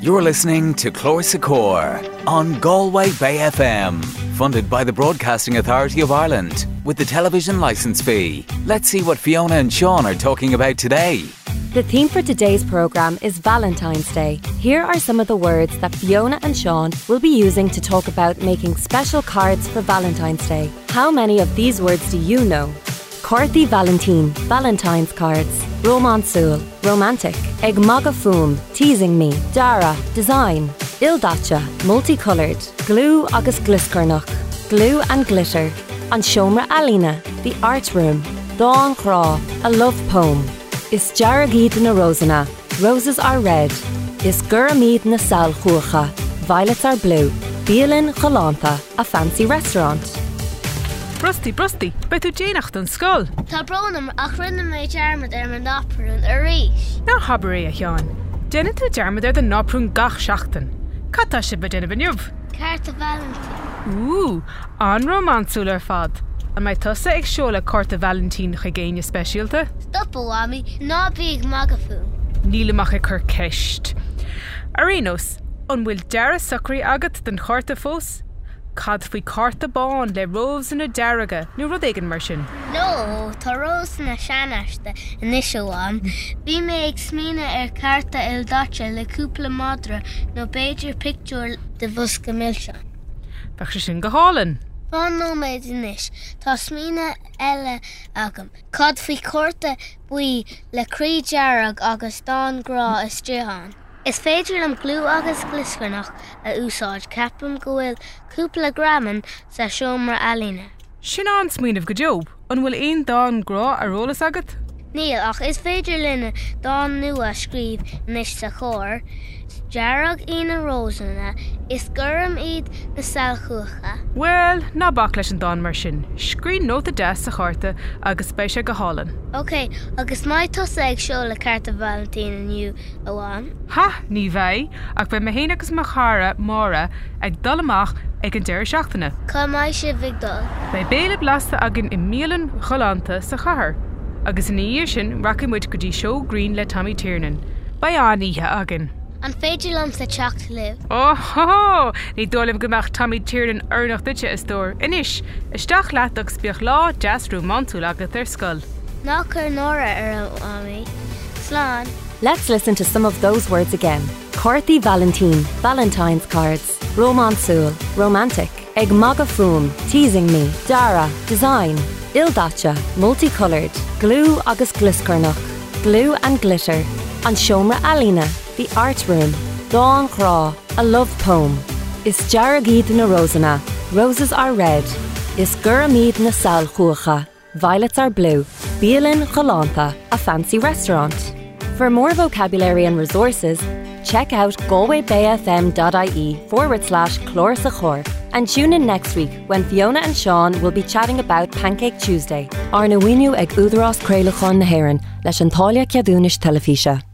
You're listening to Clore Secore on Galway Bay FM, funded by the Broadcasting Authority of Ireland with the television licence fee. Let's see what Fiona and Sean are talking about today. The theme for today's programme is Valentine's Day. Here are some of the words that Fiona and Sean will be using to talk about making special cards for Valentine's Day. How many of these words do you know? Corthy Valentine, Valentine's cards. Romansul, romantic. Egmaga Fum, teasing me. Dara, design. Ildacha, multicoloured. Glue agus gliscarnach, glue and glitter. An Shomra Alina, the art room. Dawn Craw, a love poem. Is Jaragid na Rosana, roses are red. Is Guramid na Sal Churcha, violets are blue. Bielin Chalanta, a fancy restaurant. Brusty, beidh Janeach an scoil. Tá brónam ach rinne mé dearmad an náprún a rís. Ná habarí a cheán. Déanann tú dearmad an náprún gach seachtain. Catá sibh déanamh inniuh. Carta Valentine. An romansúil ar fad. A mhaith tusa ag seoladh Carta Valentine chuig géine speisialta? Stoppa wami, ná bíag magafú. Níl amach ag cur ceist. Arinos, an bhfuil deara sacraí agat den Carta fós? Cad faoi Carta bán le rose na daraga nó rud éigean mar sin. No, tá rose na seanaiste iniseoán. Bhí mé ag smíne ar Carta Ildacha le cúpla madra nó Beidir picture de Bhosca Milse. Bach sé sin go hálan. Bán nó méid inis, tá smíne eile agam. Cad faoi Carta buí le crí dearag agus Dawn Grá is Jehan. Is féidir am glú agus gliscarnach a úsáid capim go bhfuil cúpla graman sa Seomra Alíne. Sin an smaoinemh go dteob, an bhfuil aon Dawn Grá arólas agat? Níl, ach is féidir linne Dawn nua scríb inis sa chóir. Dearag aon na Rósanna is Guram iad na Sal Churcha. Well, ná bach leis an Dawn mar sin. Scrín nóta deas sa Carta agus spéise go hálan. Ok, agus mhaith tusa ag seoladh Carta Valentine inniu amháin. Ha, ní bheidh, ach ba mahéin agus má chara mára ag dul amach ag an deir seachtainna. Cá mhaith sibh ag dul. Ba béile blasta agan i mílan Chalanta sa chathair. Agus in iar sin racin muid go dtí Seo Green le Tommy Tiernan. Ba an ihe agan. An féidir lom sa teacht live. Oh, ní dólim gomach Tommy Tiernan arnach dite is dór. Inis, isteach leatach spiach lá jazz romantul agat ar scoil. Ná cur nóra ar amí. Slán. Let's listen to some of those words again. Corthy Valentine, Valentine's cards. Romansul, romantic. Egmaga Fum, teasing me. Dara, design. Ildacha, multicoloured. Glue agus gliscarnach, glue and glitter. An Shomra Alina, the art room. Dawn Craw, a love poem. Is Jaragid na Rosana, roses are red. Is Guramid na Sal Churcha, violets are blue. Bielin Chalanta, a fancy restaurant. For more vocabulary and resources, check out galwaybayfm.ie/Clore Secore and tune in next week when Fiona and Sean will be chatting about Pancake Tuesday. Arna Winu ag Udros Creilachon Naheran, Leshantalia Kiadunis Telefisha.